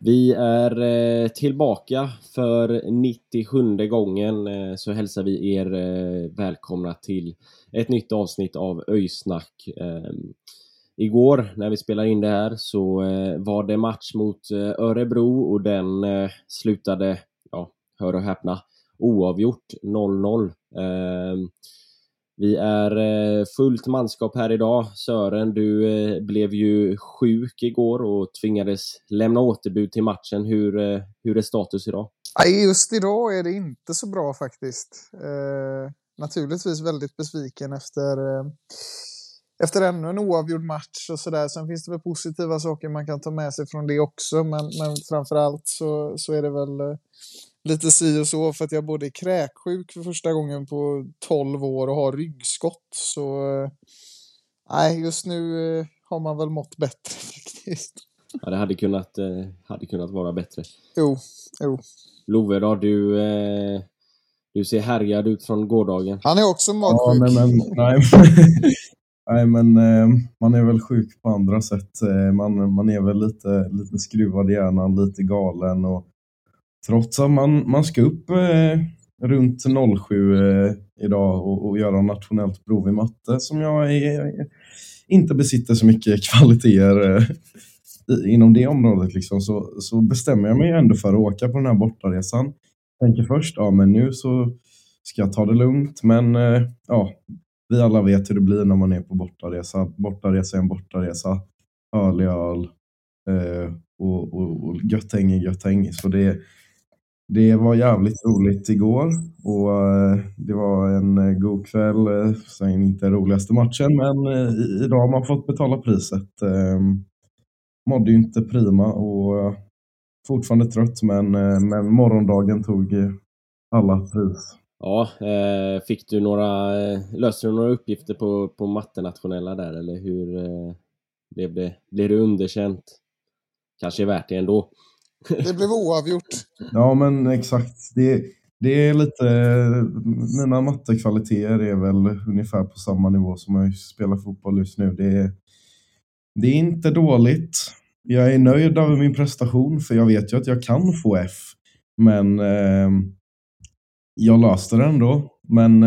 Vi är tillbaka för 97:e gången, så hälsar vi er välkomna till ett nytt avsnitt av ÖIS-Snack. Igår när vi spelade in det här så var det match mot Örebro och den slutade, ja, hör och häpna, oavgjort 0-0. Vi är fullt manskap här idag. Sören, du blev ju sjuk igår och tvingades lämna återbud till matchen. Hur är status idag? Just idag är det inte så bra faktiskt. Naturligtvis väldigt besviken efter ännu en oavgjord match och sådär. Sen finns det väl positiva saker man kan ta med sig från det också. Men framförallt så är det väl lite si och så, för att jag både är kräksjuk för första gången på 12 år och har ryggskott. Så nej, just nu har man väl mått bättre faktiskt. Ja, det hade kunnat vara bättre. Jo. Love då, du ser härjad ut från gårdagen. Han är också magsjuk. Ja, nej, men man är väl sjuk på andra sätt. Man är väl lite skruvad i hjärnan, lite galen, och trots att man ska upp runt 07 idag och göra nationellt prov i matte som jag inte besitter så mycket kvaliteter inom det området liksom, så bestämmer jag mig ändå för att åka på den här bortaresan. Tänker först, ja men nu så ska jag ta det lugnt, men ja, vi alla vet hur det blir när man är på bortaresa. Bortaresa är en bortaresa. Öl är öl och göttäng är göttäng, så det var jävligt roligt igår och det var en god kväll. Sen inte roligaste matchen, men idag har man fått betala priset. Mådde ju inte prima och fortfarande trött, men morgondagen tog alla pris. Ja, fick du löste du några uppgifter på mattenationella där, eller hur blev det underkänt? Kanske är värt det ändå. Det blev oavgjort. Ja, men exakt. Det är lite... Mina mattekvaliteter är väl ungefär på samma nivå som jag spelar fotboll just nu. Det är inte dåligt. Jag är nöjd över min prestation, för jag vet ju att jag kan få F. Men jag löste det ändå. Men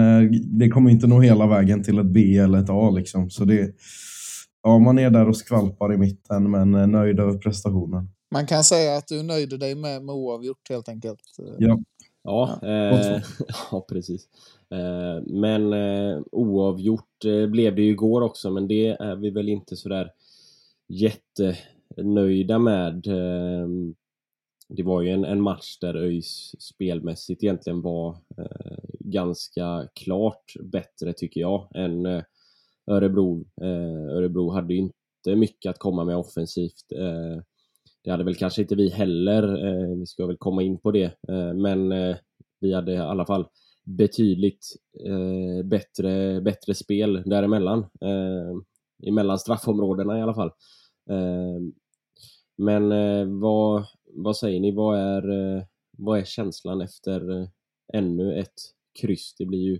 det kommer inte nå hela vägen till ett B eller ett A liksom. Så det... Ja, man är där och skvalpar i mitten, men är nöjd över prestationen. Man kan säga att du nöjde dig med oavgjort helt enkelt. Ja, precis. Men oavgjort blev det ju igår också, men det är vi väl inte så där jättenöjda med. Det var ju en match där ÖIS spelmässigt egentligen var ganska klart bättre, tycker jag, än Örebro. Örebro hade ju inte mycket att komma med offensivt. Det hade väl kanske inte vi heller. Vi ska väl komma in på det. Men vi hade i alla fall betydligt bättre spel däremellan. Emellan straffområdena i alla fall. Men vad säger ni? Vad är känslan efter ännu ett kryss? Det blir ju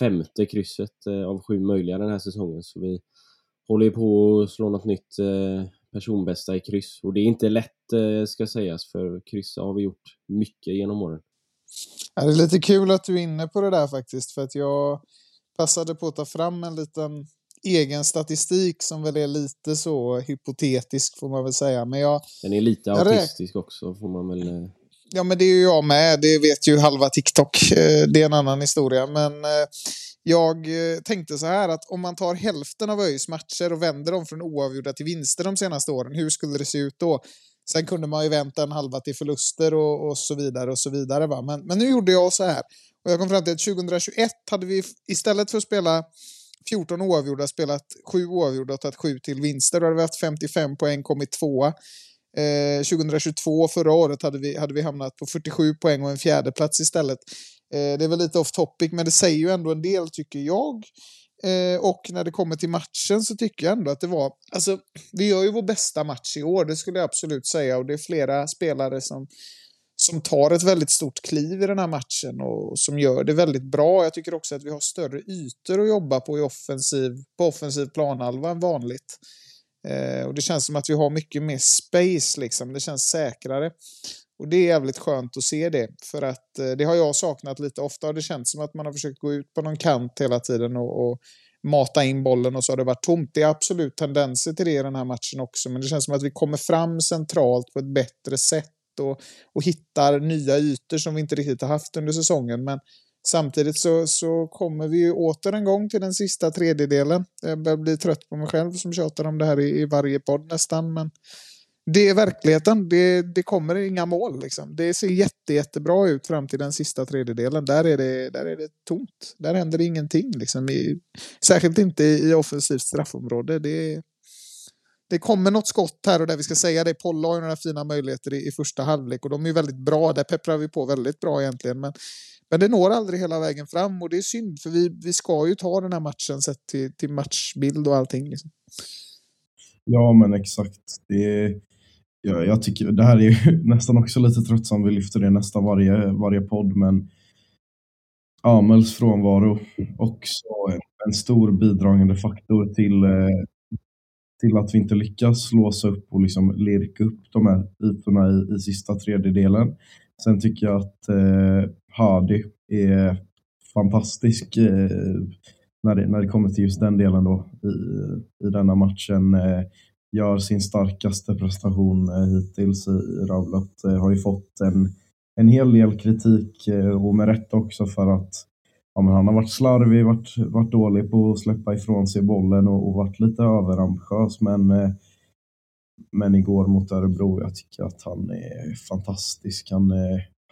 5:e krysset av 7 möjliga den här säsongen, så vi håller på att slå något nytt personbästa i kryss, och det är inte lätt ska sägas, för kryss har vi gjort mycket genom åren. Ja, det är lite kul att du är inne på det där faktiskt, för att jag passade på att ta fram en liten egen statistik som väl är lite så hypotetisk får man väl säga, men den är lite autistisk också får man väl. Ja, men det är ju jag med. Det vet ju halva TikTok. Det är en annan historia. Men jag tänkte så här, att om man tar hälften av ÖIS matcher och vänder dem från oavgjorda till vinster de senaste åren, hur skulle det se ut då? Sen kunde man ju vänta en halva till förluster och så vidare. Va? Men nu gjorde jag så här. Och jag kom fram till att 2021 hade vi istället för att spela 14 oavgjorda spelat 7 oavgjorda och tagit 7 till vinster. Då hade vi haft 55 poäng, kommit tvåa. 2022 förra året hade vi hamnat på 47 poäng och en fjärde plats istället. Det är väl lite off topic, men det säger ju ändå en del tycker jag. Och när det kommer till matchen så tycker jag ändå att det var... Alltså, vi gör ju vår bästa match i år, det skulle jag absolut säga. Och det är flera spelare som tar ett väldigt stort kliv i den här matchen och som gör det väldigt bra. Jag tycker också att vi har större ytor att jobba på på offensiv planhalva än vanligt. Och det känns som att vi har mycket mer space liksom. Det känns säkrare. Och det är jävligt skönt att se det. För att det har jag saknat lite. Ofta har det känts som att man har försökt gå ut på någon kant hela tiden och mata in bollen och så har det varit tomt. Det är absolut tendenser till det i den här matchen också. Men det känns som att vi kommer fram centralt på ett bättre sätt och hittar nya ytor som vi inte riktigt har haft under säsongen. Men samtidigt så kommer vi ju åter en gång till den sista tredjedelen. Jag börjar bli trött på mig själv som tjatar om det här i varje podd nästan, men det är verkligheten. Det kommer inga mål liksom. Det ser jättebra ut fram till den sista tredjedelen. Där är det tomt. Där händer ingenting liksom. Särskilt inte i offensivt straffområde. Det kommer något skott här och där vi ska säga det. Polla har ju några fina möjligheter i första halvlek och de är ju väldigt bra. Där pepprar vi på väldigt bra egentligen, men det når aldrig hela vägen fram och det är synd för vi ska ju ta den här matchen sett till matchbild och allting liksom. Ja, men exakt. Jag tycker det här är ju nästan också lite tröttsamt. Vi lyfter det nästan varje podd, men Amels frånvaro också en stor bidragande faktor till att vi inte lyckas slås upp och liksom lirka upp de här ytorna i sista tredjedelen. Sen tycker jag att Hadi är fantastisk när det kommer till just den delen då i denna matchen. Gör sin starkaste prestation hittills i Rabblat. Har ju fått en hel del kritik och med rätt också för att han har varit slarvig, varit dålig på att släppa ifrån sig bollen och varit lite överambitiös. Men igår mot Örebro, jag tycker att han är fantastisk.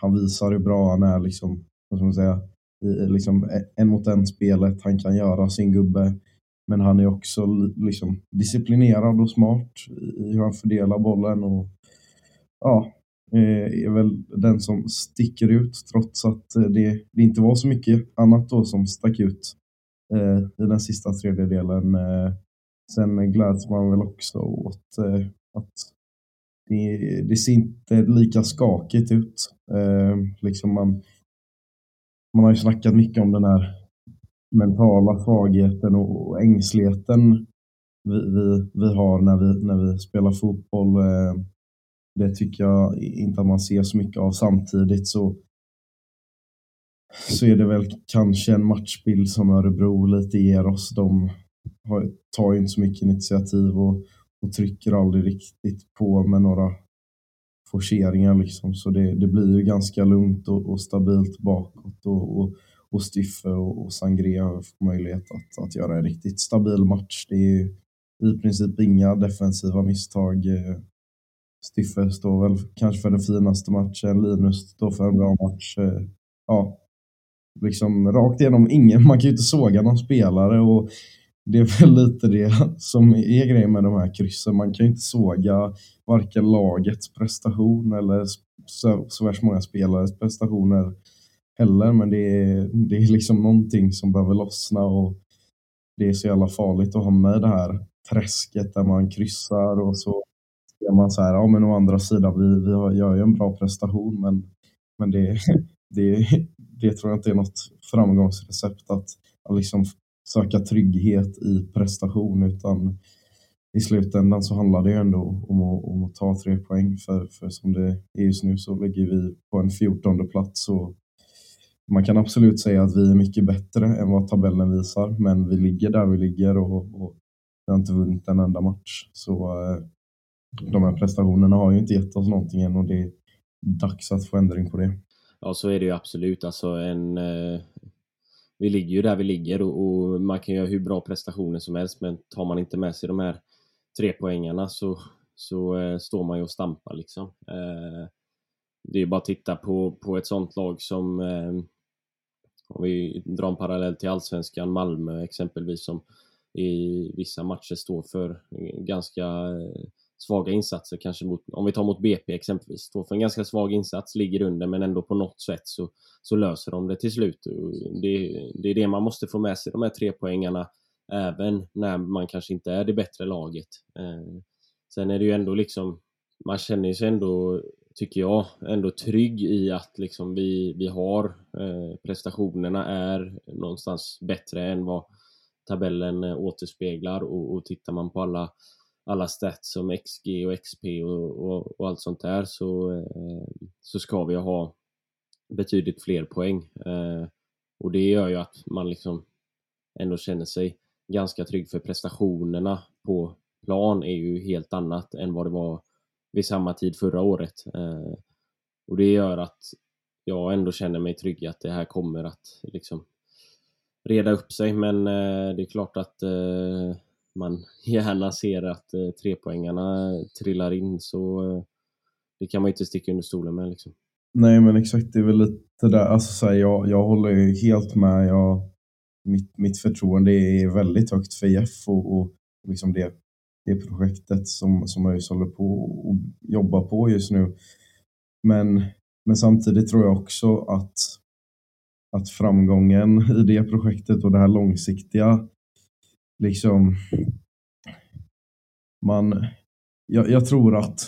Han visar hur bra han är liksom, vad ska man säga, i liksom en mot en spelet. Han kan göra sin gubbe, men han är också liksom disciplinerad och smart i hur han fördelar bollen och ja, är väl den som sticker ut trots att det inte var så mycket annat då som stack ut i den sista tredjedelen. Sen gläds man väl också åt att det ser inte lika skakigt ut. Liksom man har ju snackat mycket om den här mentala svagheten och ängsligheten vi har när vi spelar fotboll. Det tycker jag inte att man ser så mycket av. Samtidigt så är det väl kanske en matchbild som Örebro lite ger oss. De tar ju inte så mycket initiativ och trycker aldrig riktigt på med några forceringar liksom. Så det blir ju ganska lugnt och stabilt bakåt och Stiffa och Sangria har möjlighet att göra en riktigt stabil match. Det är ju i princip inga defensiva misstag. Stiffa står väl kanske för den finaste matchen. Linus står för en bra match. Ja, liksom rakt igenom ingen. Man kan ju inte såga någon spelare och det är väl lite det som är grejen med de här kryssen. Man kan ju inte såga varken lagets prestation eller så värst många spelares prestationer heller. Men det är liksom någonting som behöver lossna och det är så jävla farligt att hamna i det här träsket där man kryssar och så ser man så här, ja men å andra sidan vi gör ju en bra prestation men det tror jag inte är något framgångsrecept att liksom söka trygghet i prestation, utan i slutändan så handlar det ju ändå om att ta 3 poäng för som det är just nu så ligger vi på en 14:e plats och man kan absolut säga att vi är mycket bättre än vad tabellen visar, men vi ligger där vi ligger och vi har inte vunnit en enda match, så de här prestationerna har ju inte gett oss någonting än och det är dags att få ändring på det. Ja, så är det ju absolut. Alltså vi ligger ju där vi ligger och man kan göra hur bra prestationer som helst, men tar man inte med sig de här 3 poängarna så står man ju och stampar liksom. Det är ju bara att titta på ett sånt lag som Om vi drar en parallell till Allsvenskan, Malmö exempelvis, som i vissa matcher står för ganska svaga insatser, kanske mot, om vi tar mot BP exempelvis, står för en ganska svag insats, ligger under, men ändå på något sätt så löser de det till slut. Det är det man måste få med sig, de här 3 poängarna, även när man kanske inte är det bättre laget. Sen är det ju ändå liksom, man känner sig ändå, tycker jag, ändå trygg i att liksom vi har prestationerna är någonstans bättre än vad tabellen återspeglar, och tittar man på alla stats som XG och XP och allt sånt där, så ska vi ha betydligt fler poäng, och det gör ju att man liksom ändå känner sig ganska trygg, för prestationerna på plan är ju helt annat än vad det var vid samma tid förra året, och det gör att jag ändå känner mig trygg att det här kommer att liksom reda upp sig, men det är klart att man gärna ser att 3 poängarna trillar in, så det kan man inte sticka under stolen med liksom. Nej, men exakt, det är väl lite där, alltså så här, jag håller ju helt med, mitt förtroende är väldigt högt för Jeff och liksom det projektet som jag håller på och jobbar på just nu, men samtidigt tror jag också att framgången i det projektet och det här långsiktiga liksom, jag tror att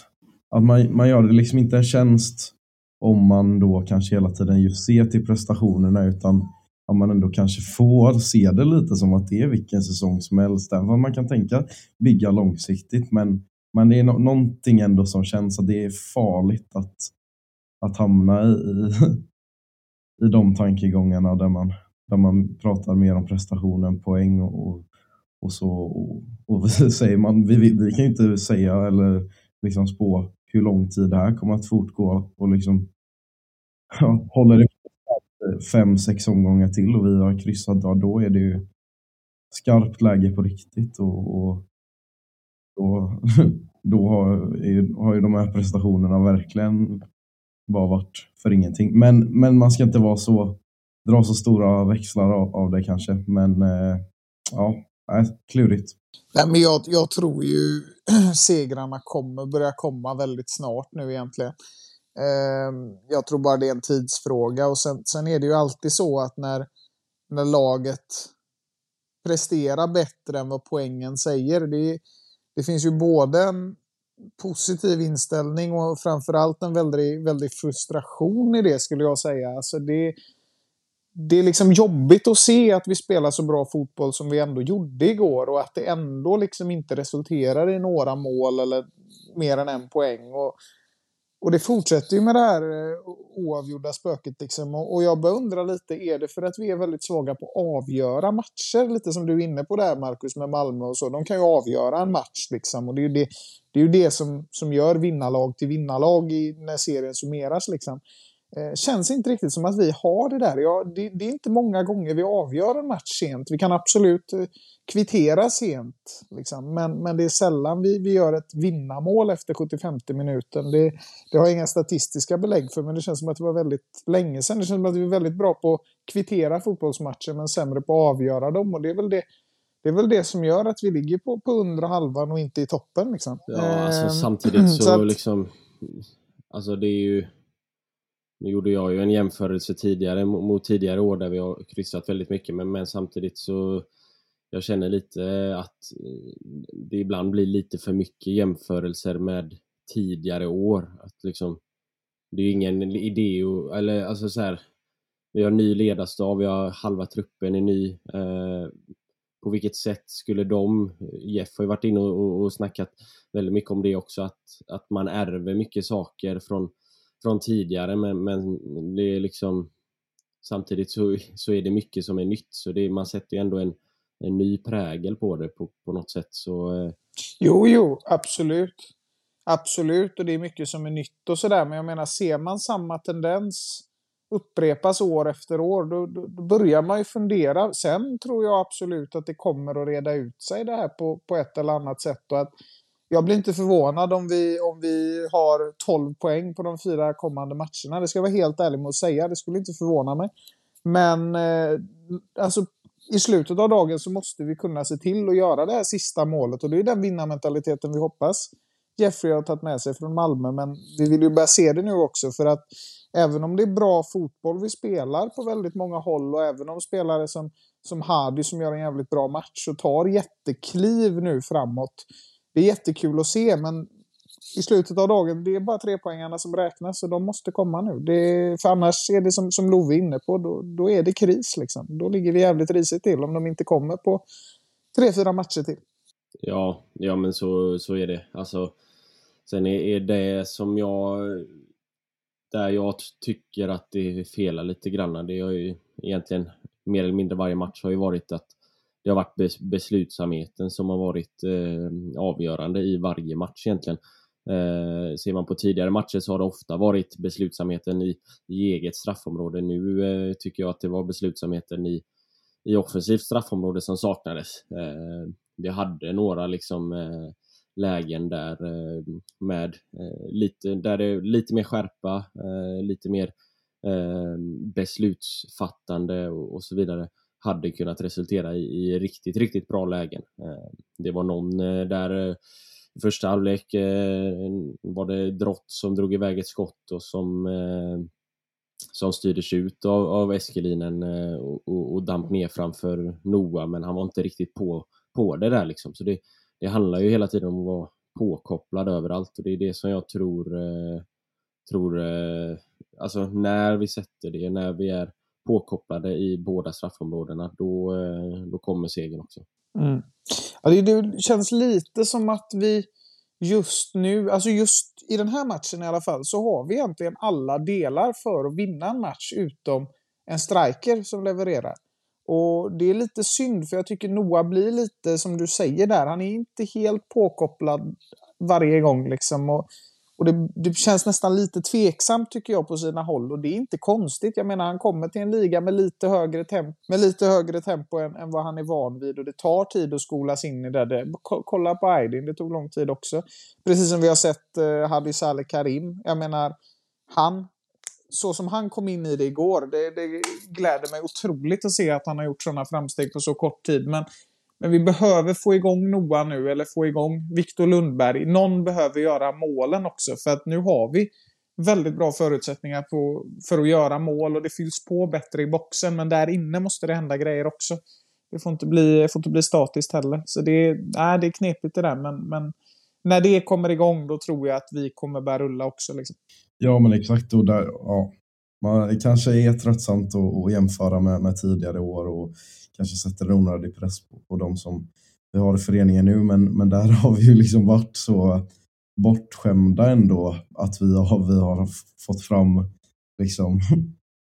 man gör det liksom inte en tjänst om man då kanske hela tiden just ser till prestationerna, utan att man ändå kanske får se det lite som att det är vilken säsong som helst, där man kan tänka bygga långsiktigt, men det är någonting ändå som känns att det är farligt att hamna i de tankegångarna där man pratar mer om prestationen, poäng och så, och säger man, vi kan ju inte säga eller liksom spå hur lång tid det här kommer att fortgå, och liksom håller det 5-6 omgångar till och vi har kryssat, då är det ju skarpt läge på riktigt, och då har ju de här prestationerna verkligen bara varit för ingenting, men man ska inte vara så, dra så stora växlar av det kanske, men ja, klurigt. Nej, men jag tror ju segrarna kommer börja komma väldigt snart nu egentligen. Jag tror bara det är en tidsfråga, och sen är det ju alltid så att när laget presterar bättre än vad poängen säger, det finns ju både en positiv inställning och framförallt en väldigt, väldigt frustration i det, skulle jag säga. Alltså det är liksom jobbigt att se att vi spelar så bra fotboll som vi ändå gjorde igår, och att det ändå liksom inte resulterar i några mål eller mer än en poäng, och det fortsätter ju med det här oavgjorda spöket liksom, och jag börjar undra lite, är det för att vi är väldigt svaga på att avgöra matcher, lite som du är inne på där, Marcus, med Malmö och så, de kan ju avgöra en match liksom, och det är ju det som gör vinnarlag till vinnarlag när serien summeras liksom. Känns inte riktigt som att vi har det där. Det är inte många gånger vi avgör en match sent. Vi kan absolut kvittera sent liksom. Men det är sällan vi gör ett vinnamål efter 75 minuten. Det har jag inga statistiska belägg för, men det känns som att det var väldigt länge sedan. Det känns som att vi är väldigt bra på att kvittera fotbollsmatcher, men sämre på att avgöra dem. Och det är väl det som gör att vi ligger på undre halvan och inte i toppen liksom. Ja, alltså samtidigt så att, liksom, alltså det är ju, nu gjorde jag ju en jämförelse tidigare mot tidigare år där vi har kryssat väldigt mycket, men samtidigt så jag känner lite att det ibland blir lite för mycket jämförelser med tidigare år, att liksom det är ingen idé, eller alltså så här, vi har ny ledarstav, vi har halva truppen är ny, på vilket sätt skulle de, Jeff har ju varit inne och snackat väldigt mycket om det också, att man ärver mycket saker från tidigare, men det är liksom samtidigt så är det mycket som är nytt, så det, man sätter ju ändå en ny prägel på det på något sätt, så Jo, absolut. Absolut, och det är mycket som är nytt och sådär, men jag menar, ser man samma tendens upprepas år efter år, då börjar man ju fundera. Sen tror jag absolut att det kommer att reda ut sig det här på ett eller annat sätt, och att jag blir inte förvånad om vi har 12 poäng på de 4 kommande matcherna. Det ska jag vara helt ärlig med att säga. Det skulle inte förvåna mig. Men alltså, i slutet av dagen så måste vi kunna se till att göra det här sista målet. Och det är den vinnarmentaliteten vi hoppas Jeffrey har tagit med sig från Malmö. Men vi vill ju börja se det nu också. För att även om det är bra fotboll vi spelar på väldigt många håll. Och även om spelare som Hadi som gör en jävligt bra match och tar jättekliv nu framåt. Det är jättekul att se, men i slutet av dagen, det är bara 3 poängarna som räknas och de måste komma nu. För annars är det som Love är inne på, då är det kris liksom. Då ligger vi jävligt risigt till om de inte kommer på 3-4 matcher till. Ja men så är det. Alltså, sen är det som jag tycker att det felar lite grann. Det har ju egentligen mer eller mindre varje match har ju varit att det har varit beslutsamheten som har varit avgörande i varje match egentligen. Ser man på tidigare matcher så har det ofta varit beslutsamheten i eget straffområde. Nu tycker jag att det var beslutsamheten i offensivt straffområde som saknades. Vi hade några liksom lägen där med lite där det är lite mer skärpa, lite mer beslutsfattande och så vidare hade kunnat resultera i riktigt, riktigt bra lägen. Det var någon där i första halvlek var det Drott som drog iväg ett skott och som styrdes ut av Eskelinen och damp ner framför Noah, men han var inte riktigt på det där liksom. Så det handlar ju hela tiden om att vara påkopplad överallt, och det är det som jag tror alltså när vi sätter det, när vi är påkopplade i båda straffområdena, då kommer segern också. Mm. Ja, det känns lite som att vi just nu, alltså just i den här matchen i alla fall, så har vi egentligen alla delar för att vinna en match utom en striker som levererar. Och det är lite synd, för jag tycker Noah blir lite som du säger där, han är inte helt påkopplad varje gång liksom, och det känns nästan lite tveksamt tycker jag på sina håll, och det är inte konstigt. Jag menar, han kommer till en liga med lite högre tempo än vad han är van vid, och det tar tid att skolas in i det. Kolla på Aydin, det tog lång tid också. Precis som vi har sett Hadi Saleh Karim. Jag menar, så som han kom in i det igår, det gläder mig otroligt att se att han har gjort sådana framsteg på så kort tid. Men vi behöver få igång Noah nu, eller få igång Viktor Lundberg. Någon behöver göra målen också, för att nu har vi väldigt bra förutsättningar för att göra mål, och det fylls på bättre i boxen, men där inne måste det hända grejer också. Det får inte bli statiskt heller. Så det är knepigt det där, men när det kommer igång, då tror jag att vi kommer börja rulla också liksom. Ja, men exakt. Och där, ja. Man kanske är tröttsamt att jämföra med tidigare år och kanske sätter onödig press på de som vi har i föreningen nu. Men där har vi ju liksom varit så bortskämda ändå att vi har fått fram liksom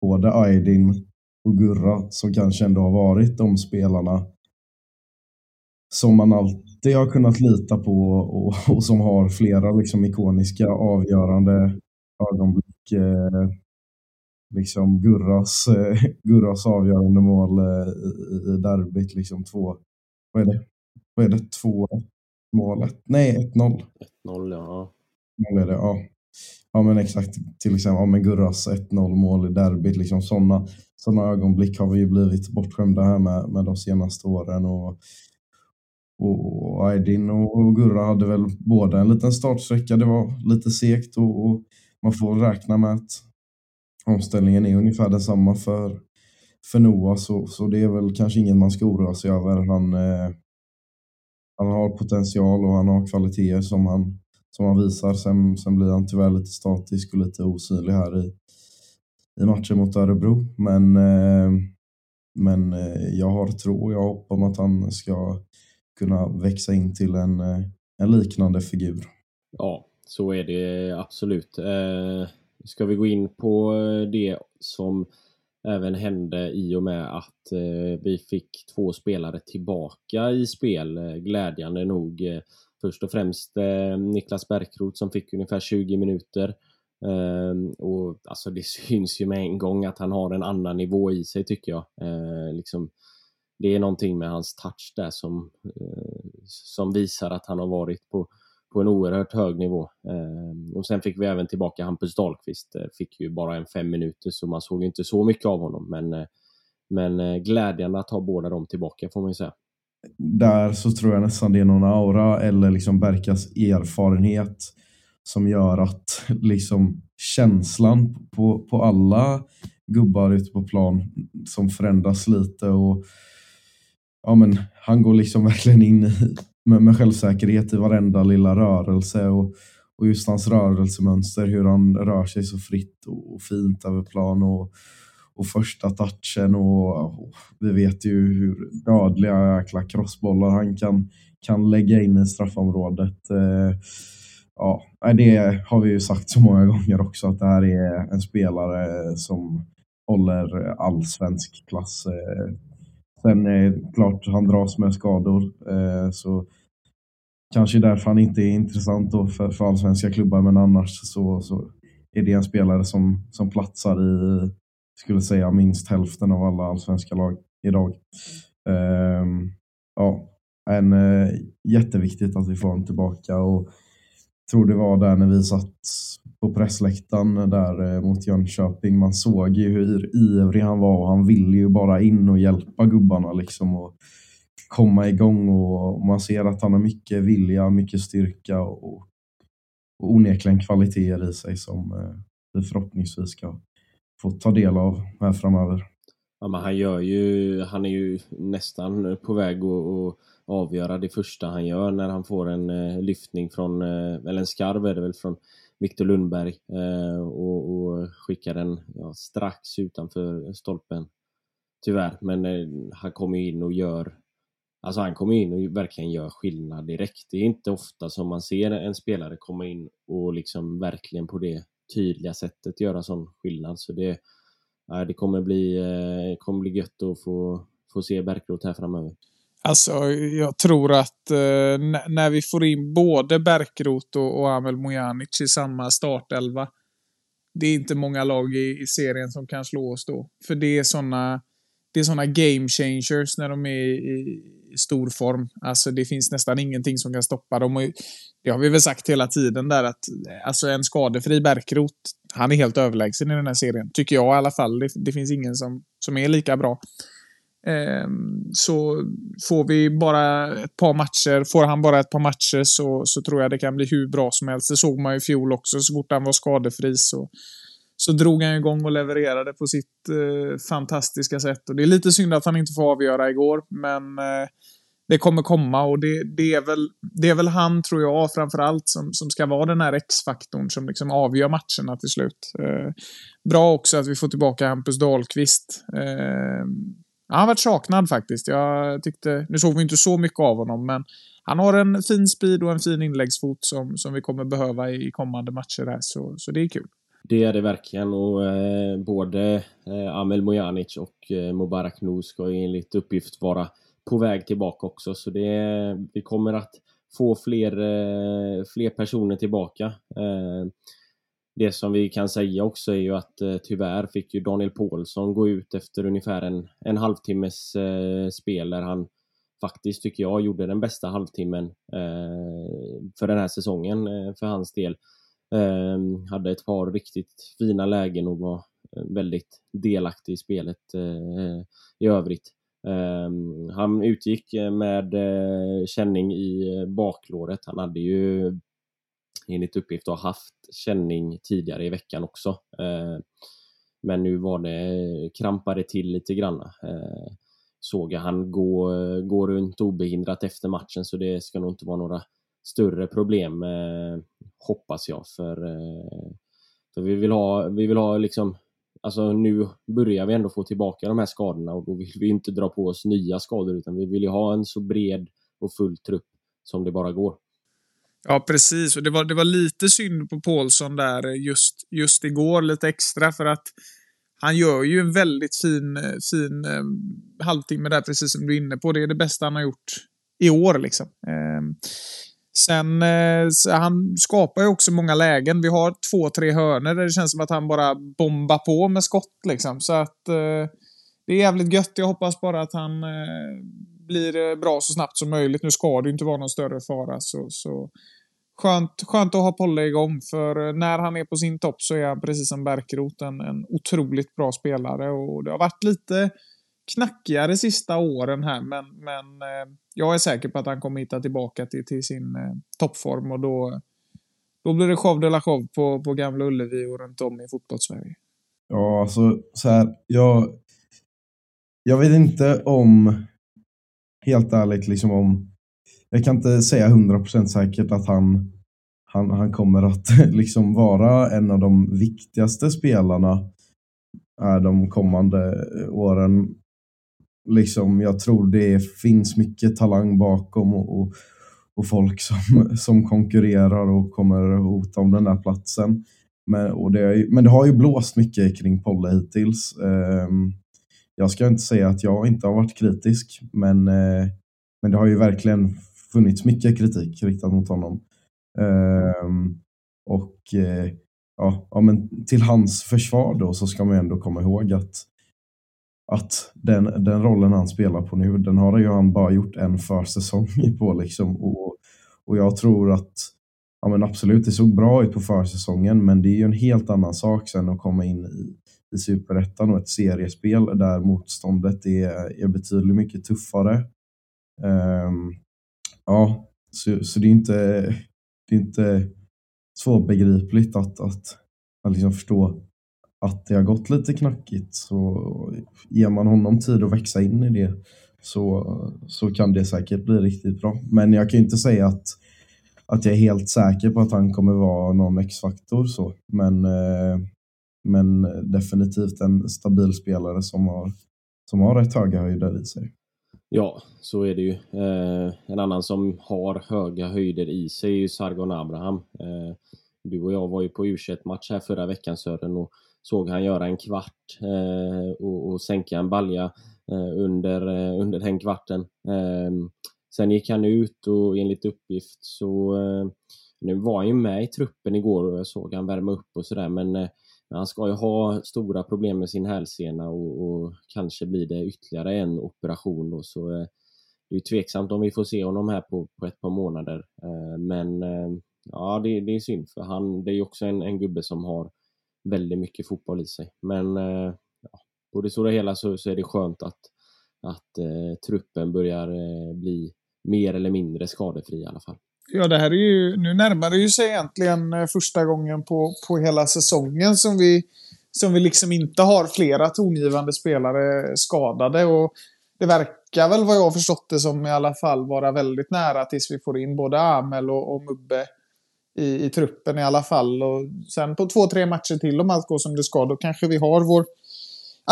både Aydin och Gurra, som kanske ändå har varit de spelarna som man alltid har kunnat lita på och som har flera liksom ikoniska avgörande ögonblick. Liksom Gurras avgörande mål i derbyt liksom 2. Vad är det 2-1 målet? Nej, 1-0. 1-0 ja. 0 är det, ja. Ja men exakt, till exempel ja, men Gurras 1-0 mål i derbyt liksom, såna ögonblick har vi ju blivit bortskämda här med de senaste åren, och Aydin och Gurra hade väl båda en liten startsträcka. Det var lite segt, och man får räkna med att omställningen är ungefär densamma för Noah, så det är väl kanske ingen man ska oroa sig över. Han har potential och han har kvaliteter som han visar. Sen blir han tyvärr lite statisk och lite osynlig här i matchen mot Örebro. Men jag har hopp om att han ska kunna växa in till en liknande figur. Ja, så är det absolut. Ska vi gå in på det som även hände i och med att vi fick 2 spelare tillbaka i spel, glädjande nog. Först och främst Niklas Bärkroth som fick ungefär 20 minuter. Och alltså det syns ju med en gång att han har en annan nivå i sig tycker jag. Liksom, det är någonting med hans touch där som visar att han har varit på en oerhört hög nivå. Och sen fick vi även tillbaka Hampus Dahlqvist. Fick ju bara en 5 minuter, så man såg inte så mycket av honom. Men Men glädjande att ha båda dem tillbaka får man ju säga. Där så tror jag nästan det är någon aura eller liksom Berkas erfarenhet som gör att liksom känslan på alla gubbar ute på plan som förändras lite och ja, men han går liksom verkligen in med självsäkerhet i varenda lilla rörelse och just hans rörelsemönster, hur han rör sig så fritt och fint över plan och första touchen och vi vet ju hur dödliga jäkla crossbollar han kan lägga in i straffområdet. Ja, det har vi ju sagt så många gånger också att det här är en spelare som håller allsvensk klass. Sen är det klart han dras med skador så kanske därför han inte är intressant då för allsvenska klubbar, men annars så är det en spelare som platsar i, skulle säga, minst hälften av alla allsvenska lag idag. Ja, jätteviktigt att vi får honom tillbaka och tror det var där när vi satt på pressläktaren där mot Jönköping. Man såg ju hur ivrig han var och han ville ju bara in och hjälpa gubbarna liksom och komma igång, och man ser att han har mycket vilja, mycket styrka och onekligen kvaliteter i sig som vi förhoppningsvis ska få ta del av här framöver. Ja, men han är ju nästan på väg att avgöra det första han gör när han får en lyftning från, eller en skarv är det väl, från Viktor Lundberg och skickar den strax utanför stolpen tyvärr, men han kommer in och gör, alltså han kommer in och verkligen gör skillnad direkt. Det är inte ofta som man ser en spelare komma in och liksom verkligen på det tydliga sättet göra sån skillnad, så det kommer bli gött att få se Bärkroth här framöver. Alltså jag tror att när vi får in både Bärkroth och Amel Mujanić i samma startelva, det är inte många lag i serien som kan slå oss då. För det är såna game changers när de är i stor form. Alltså det finns nästan ingenting som kan stoppa dem. Och det har vi väl sagt hela tiden där att alltså en skadefri Bärkroth, han är helt överlägsen i den här serien. Tycker jag i alla fall. Det finns ingen som är lika bra. Så får vi bara ett par matcher, får han bara ett par matcher så tror jag det kan bli hur bra som helst. Det såg man ju i fjol också, så fort han var skadefri så drog han igång och levererade på sitt fantastiska sätt. Och det är lite synd att han inte får avgöra igår, men det kommer komma, och det är väl han, tror jag, framförallt som ska vara den här X-faktorn som liksom avgör matcherna till slut. Bra också att vi får tillbaka Hampus Dahlqvist. Han har varit saknad faktiskt. Jag tyckte, nu såg vi inte så mycket av honom, men han har en fin speed och en fin inläggsfot som vi kommer behöva i kommande matcher här, så det är kul. Det är det verkligen, och både Amel Mujanić och Mubarak Nosko ska enligt uppgift vara på väg tillbaka också, så vi kommer att få fler personer tillbaka. Det som vi kan säga också är ju att tyvärr fick ju Daniel Paulsson gå ut efter ungefär en halvtimmes spel där han faktiskt, tycker jag, gjorde den bästa halvtimmen för den här säsongen för hans del. Hade ett par riktigt fina lägen och var väldigt delaktig i spelet i övrigt. Han utgick med känning i baklåret. Han hade ju enligt uppgift har haft känning tidigare i veckan också. Men nu var det krampade till lite grann. Såg jag han går runt obehindrat efter matchen, så det ska nog inte vara några större problem, hoppas jag, för vi vill ha liksom, alltså nu börjar vi ändå få tillbaka de här skadorna, och då vill vi inte dra på oss nya skador, utan vi vill ju ha en så bred och full trupp som det bara går. Ja, precis. Och det var lite synd på Paulsson där just igår, lite extra, för att han gör ju en väldigt fin halvtimme där, precis som du är inne på. Det är det bästa han har gjort i år liksom. Sen han skapar ju också många lägen. Vi har 2-3 hörner där det känns som att han bara bombar på med skott liksom. Så att det är jävligt gött. Jag hoppas bara att han blir bra så snabbt som möjligt. Nu ska det ju inte vara någon större fara, så skönt att ha Polla igång, för när han är på sin topp så är han precis som Bärkroth en otroligt bra spelare, och det har varit lite knackigare sista åren här, men jag är säker på att han kommer hitta tillbaka till sin toppform, och då blir det show de la show på Gamla Ullevi och runt om i fotbollssverige. Ja, alltså så här, jag vet inte om, helt ärligt liksom, om jag kan inte säga 100% säkert att han kommer att liksom vara en av de viktigaste spelarna är de kommande åren. Liksom, jag tror det finns mycket talang bakom och folk som konkurrerar och kommer hota om den där platsen. Men det har ju blåst mycket kring Polla hittills. Jag ska inte säga att jag inte har varit kritisk, men det har ju verkligen funnits mycket kritik riktad mot honom. Men till hans försvar då, så ska man ändå komma ihåg att den rollen han spelar på nu, den har ju han bara gjort en försäsong på liksom, och jag tror att absolut, det såg bra ut på försäsongen, men det är ju en helt annan sak sen att komma in i Superettan och ett seriespel där motståndet är betydligt mycket tuffare. Så det är inte svårbegripligt att liksom förstå att det har gått lite knackigt. Så ger man honom tid att växa in i det, så kan det säkert bli riktigt bra. Men jag kan ju inte säga att jag är helt säker på att han kommer vara någon X-faktor. Så. Men definitivt en stabil spelare som har rätt höga höjder i sig. Ja, så är det ju. En annan som har höga höjder i sig är ju Sargon Abraham. Du och jag var ju på U21-match här förra veckan, Sören, och såg han göra en kvart och sänka en balja under den kvarten. Sen gick han ut, och enligt uppgift så... Nu var han ju med i truppen igår och jag såg han värma upp och sådär, men han ska ju ha stora problem med sin hälsena och kanske blir det ytterligare en operation då, så det är tveksamt om vi får se honom här på ett par månader. Det är synd, för han, det är ju också en gubbe som har väldigt mycket fotboll i sig. Men på det stora hela så är det skönt att truppen börjar bli mer eller mindre skadefri i alla fall. Ja, det här är ju, nu närmar det ju sig egentligen första gången på hela säsongen som vi liksom inte har flera tongivande spelare skadade, och det verkar väl, vad jag har förstått det som i alla fall, vara väldigt nära tills vi får in både Amel och Mubbe i truppen i alla fall, och sen på 2-3 matcher till, om allt går som det ska, då kanske vi har vår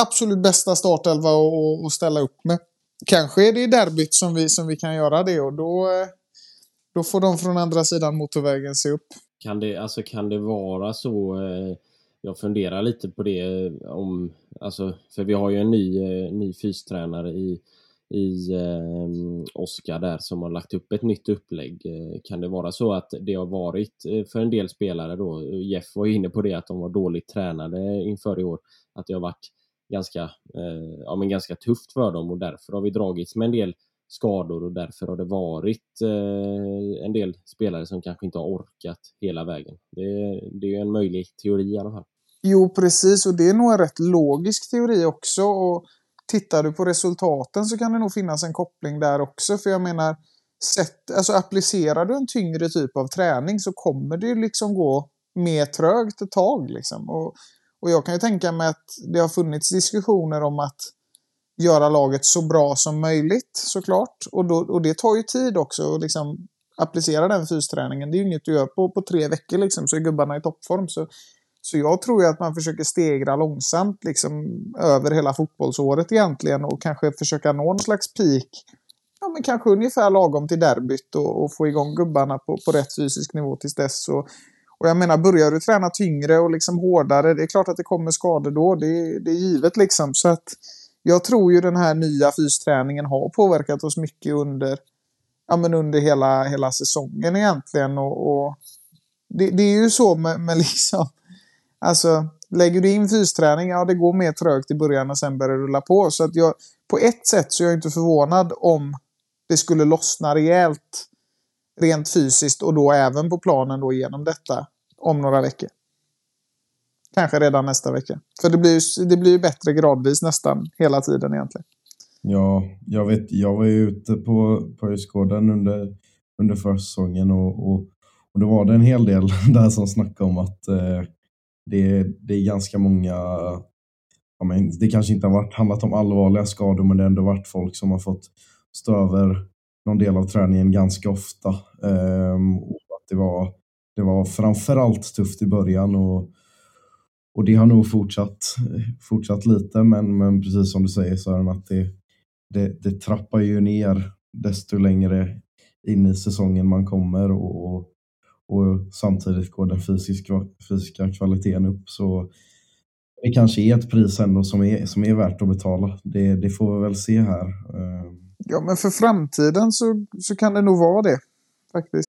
absolut bästa startelva att ställa upp med. Kanske är det i derbyt som vi kan göra det, och då får de från andra sidan motorvägen se upp. Kan det vara så? Jag funderar lite på det, om, alltså, för vi har ju en ny fystränare i Oskar där, som har lagt upp ett nytt upplägg. Kan det vara så att det har varit för en del spelare då, Jeff var inne på det, att de var dåligt tränade inför i år, att det har varit ganska tufft för dem, och därför har vi dragits med en del skador, och därför har det varit en del spelare som kanske inte har orkat hela vägen. Det är ju en möjlig teori i alla fall. Jo, precis, och det är nog en rätt logisk teori också, och tittar du på resultaten så kan det nog finnas en koppling där också, för jag menar, applicerar du en tyngre typ av träning så kommer det ju liksom gå mer trögt ett tag liksom, och jag kan ju tänka mig att det har funnits diskussioner om att göra laget så bra som möjligt, såklart. Och det tar ju tid också att liksom applicera den fysträningen. Det är ju inget du gör på 3 veckor liksom, så är gubbarna i toppform. Så jag tror ju att man försöker stegra långsamt liksom, över hela fotbollsåret egentligen, och kanske försöka nå en slags peak. Ja, men kanske ungefär lagom till derbyt, och få igång gubbarna på rätt fysisk nivå tills dess. Och jag menar, börjar du träna tyngre och liksom hårdare, det är klart att det kommer skador då. Det är givet liksom, så att jag tror ju den här nya fysträningen har påverkat oss mycket under hela säsongen egentligen. Och det är ju så med liksom... Alltså, lägger du in fysträning, det går mer trögt i början och sen börjar det rulla på. Så att jag, på ett sätt så är jag inte förvånad om det skulle lossna rejält rent fysiskt, och då även på planen då genom detta om några veckor. Kanske redan nästa vecka. För det blir ju bättre gradvis nästan hela tiden egentligen. Ja, jag vet, jag var ju ute på Öjsgården under försäsongen och det var det en hel del där som snackade om att det är ganska många, ja, men det kanske inte har handlat om allvarliga skador, men det har ändå varit folk som har fått stå över någon del av träningen ganska ofta. Och att det var framförallt tufft i början och det har nog fortsatt lite, men precis som du säger, Sören, att det trappar ju ner desto längre in i säsongen man kommer och samtidigt går den fysiska kvaliteten upp, så det kanske är ett pris ändå som är värt att betala. Det får vi väl se här. Ja, men för framtiden så kan det nog vara det faktiskt.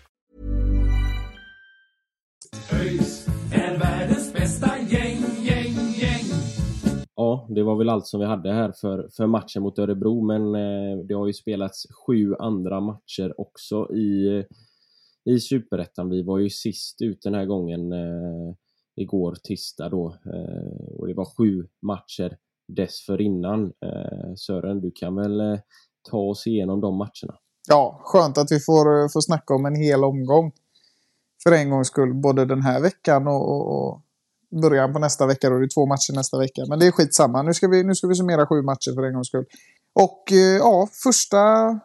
ÖIS är världens bästa gäng. Ja, det var väl allt som vi hade här för matchen mot Örebro, men det har ju spelats 7 andra matcher också i Superettan. Vi var ju sist ut den här gången igår tisdag då, och det var 7 matcher dessförinnan. Sören, du kan väl ta oss igenom de matcherna? Ja, skönt att vi får snacka om en hel omgång för en gångs skull, både den här veckan och början på nästa vecka. Då är det 2 matcher nästa vecka, men det är skitsamma. Nu ska vi summera 7 matcher för en gångs skull. Och ja, första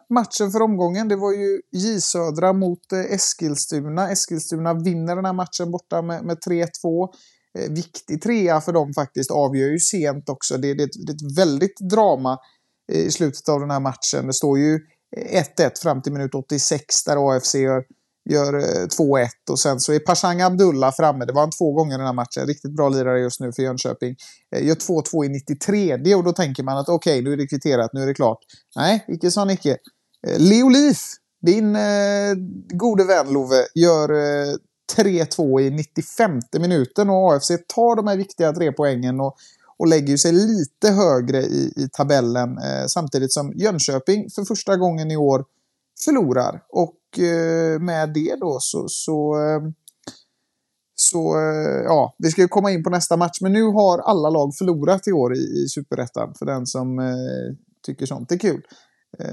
matchen för omgången, det var ju J Södra mot Eskilstuna. Eskilstuna vinner den här matchen borta med 3-2. Viktig trea för dem faktiskt, avgör ju sent också. Det är ett väldigt drama i slutet av den här matchen. Det står ju 1-1 fram till minut 86 där AFC gör 2-1, och sen så är Pasang Abdullah framme. Det var han 2 gånger den här matchen. Riktigt bra lirare just nu för Jönköping. Gör 2-2 i 93, och då tänker man att okej, nu är det kvitterat, nu är det klart. Nej, icke sa Nicke. Leo Leif, din gode vän Love, gör 3-2 i 95:e minuten, och AFC tar de här viktiga 3 poängen och lägger sig lite högre i tabellen, samtidigt som Jönköping för första gången i år förlorar, och med det då så ja, vi ska ju komma in på nästa match, men nu har alla lag förlorat i år i Superettan, för den som tycker sånt är kul.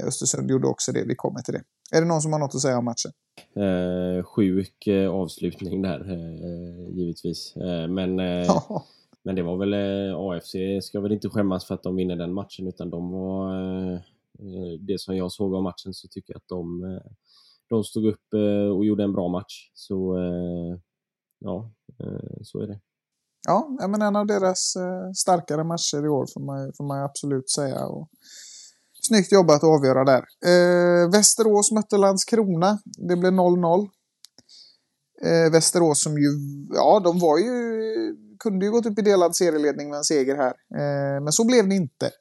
Östersund gjorde också det, vi kommer till det. Är det någon som har något att säga om matchen? Sjuk avslutning där, givetvis, men men det var väl, AFC ska väl inte skämmas för att de vinner den matchen, utan de var det som jag såg av matchen, så tycker jag att de stod upp och gjorde en bra match. Så ja, så är det. Ja, men en av deras starkare matcher i år får man absolut säga. Och snyggt jobbat att avgöra där. Västerås mötte Landskrona. Det blev 0-0. Västerås som ju, ja, de var ju, kunde ju gått upp i delad serieledning med en seger här. Men så blev det inte.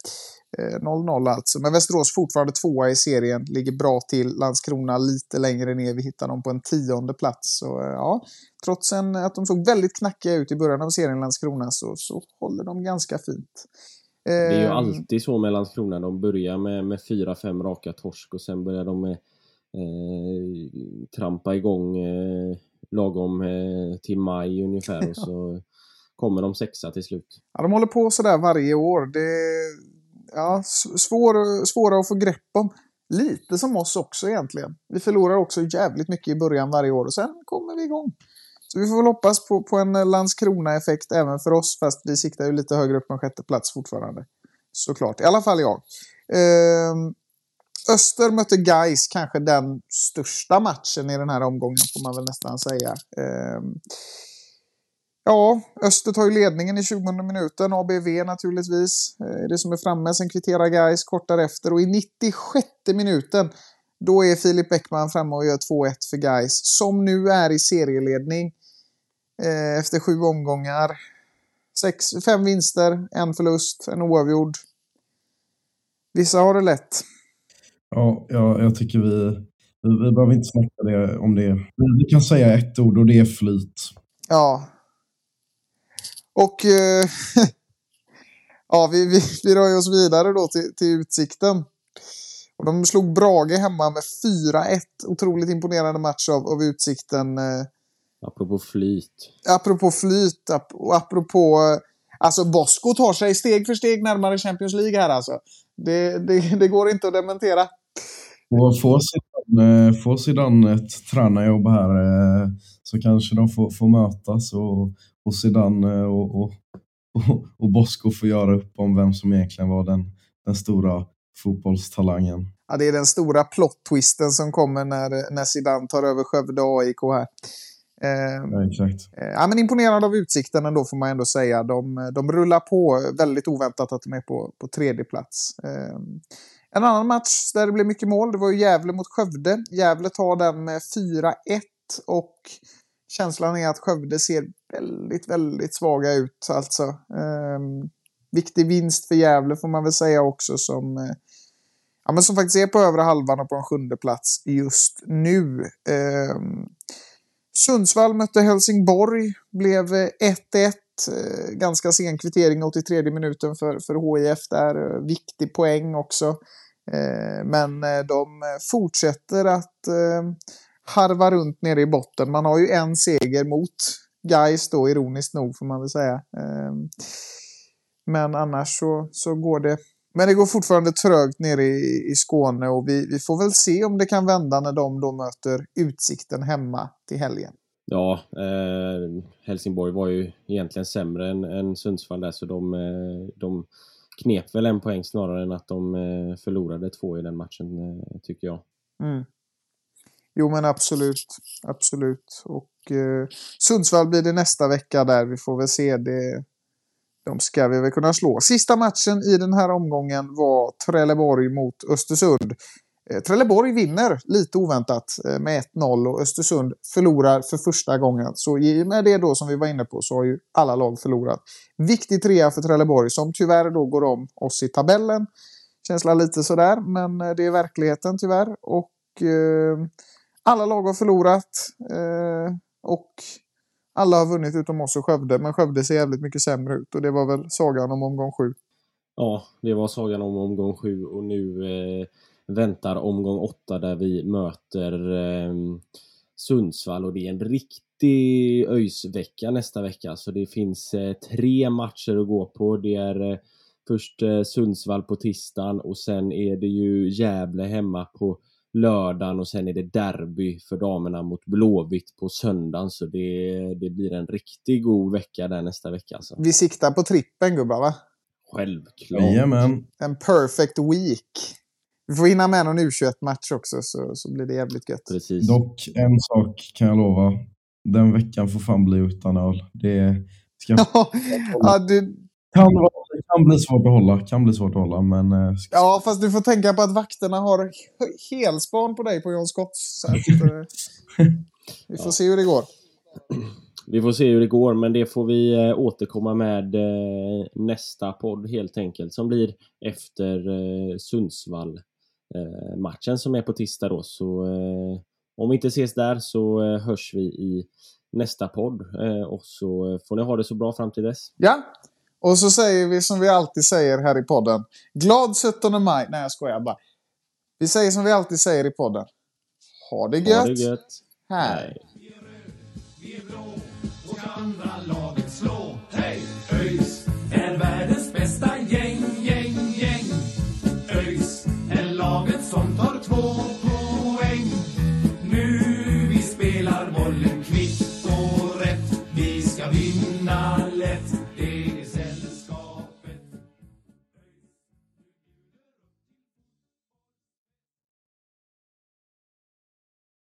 0-0 alltså, men Västerås fortfarande 2:a i serien, ligger bra till. Landskrona lite längre ner, vi hittar dem på en 10:e plats, så ja, trots att de såg väldigt knackiga ut i början av serien Landskrona, så håller de ganska fint. Det är ju alltid så med Landskrona, de börjar med 4-5 raka torsk, och sen börjar de trampa igång lagom till maj ungefär, och så kommer de 6:a till slut. Ja, de håller på sådär varje år, ja, svåra att få grepp om. Lite som oss också egentligen. Vi förlorar också jävligt mycket i början varje år, och sen kommer vi igång. Så vi får väl hoppas på en Landskrona-effekt även för oss, fast vi siktar ju lite högre upp på en 6:e plats fortfarande. såklart. I alla fall jag. Öster mötte GAIS, kanske den största matchen i den här omgången får man väl nästan säga. Ja, Öster tar ju ledningen i 20:e minuten. ABV naturligtvis. Det som är framme, sen kvitterar GAIS kort därefter. Och i 96:e minuten, då är Filip Bäckman framme och gör 2-1 för GAIS. Som nu är i serieledning efter 7 omgångar. 5 vinster, 1 förlust, 1 oavgjord. Vissa har det lätt. Ja, jag tycker vi behöver inte snacka det, om det. Vi kan säga ett ord och det är flyt. Ja. Och ja, vi rör oss vidare då till Utsikten. Och de slog Brage hemma med 4-1. Otroligt imponerande match av Utsikten. Apropå flyt. Apropå... Alltså Bosco tar sig steg för steg närmare Champions League här alltså. Det går inte att dementera. Och får Zidane ett tränarjobb här så kanske de får mötas och Zidane och Bosco får göra upp om vem som egentligen var den stora fotbollstalangen. Ja, det är den stora plot-twisten som kommer när Zidane tar över Skövde AIK här. Ja, exakt. Ja, men imponerad av Utsikten ändå får man ändå säga. De rullar på väldigt oväntat att de är på tredje plats. En annan match där det blev mycket mål, det var ju Gävle mot Skövde. Gävle tar den med 4-1 och känslan är att Skövde ser väldigt, väldigt svaga ut. Alltså, viktig vinst för Gävle får man väl säga också, som faktiskt är på övre halvan och på en 7:e plats just nu. Sundsvall mötte Helsingborg, blev 1-1, ganska sen kvittering 83 minuten för HIF där, viktig poäng också, men de fortsätter att harva runt nere i botten. Man har ju en seger mot GAIS då, ironiskt nog får man väl säga, men annars så går det. Men det går fortfarande trögt nere i Skåne och vi får väl se om det kan vända när de då möter Utsikten hemma till helgen. Ja, Helsingborg var ju egentligen sämre än Sundsvall där, så de knep väl en poäng snarare än att de förlorade 2 i den matchen, tycker jag. Mm. Jo, men absolut. Och Sundsvall blir det nästa vecka där, vi får väl se det. De ska vi väl kunna slå. Sista matchen i den här omgången var Trelleborg mot Östersund. Trelleborg vinner lite oväntat med 1-0 och Östersund förlorar för första gången. Så i och med det då som vi var inne på så har ju alla lag förlorat. Viktig trea för Trelleborg som tyvärr då går om oss i tabellen. Känslan lite sådär, men det är verkligheten tyvärr. Och alla lag har förlorat och... Alla har vunnit utom oss och Skövde, men Skövde ser jävligt mycket sämre ut och det var väl sagan om omgång 7. Ja, det var sagan om omgång 7 och nu väntar omgång 8 där vi möter Sundsvall och det är en riktig ÖIS-vecka nästa vecka. Så det finns 3 matcher att gå på. Det är först Sundsvall på tisdagen och sen är det ju Gävle hemma på lördagen och sen är det derby för damerna mot Blåvitt på söndagen, så det blir en riktigt god vecka där nästa vecka alltså. Vi siktar på trippen, gubbar, va? Självklart. Jajamän. En perfect week. Vi får hinna med någon U21-match också så blir det jävligt gött. Precis. Dock en sak kan jag lova. Den veckan får fan bli utan öl. Det ska kan bli svårt att hålla, men... Ja, fast du får tänka på att vakterna har helspan på dig på John Scotts. Så att, vi får se hur det går. Vi får se hur det går, men det får vi återkomma med nästa podd helt enkelt. Som blir efter Sundsvall-matchen som är på tisdag då. Så om vi inte ses där så hörs vi i nästa podd. Och så får ni ha det så bra fram till dess. Ja! Och så säger vi som vi alltid säger här i podden. Glad 17 maj. Nej, jag skojar bara. Vi säger som vi alltid säger i podden. Ha det gött. Ha det gött. Hej. Vi är röd, vi är blå och ska andra laget slå. Hej, ÖIS är världens bästa gäng. ÖIS är laget som tar 2.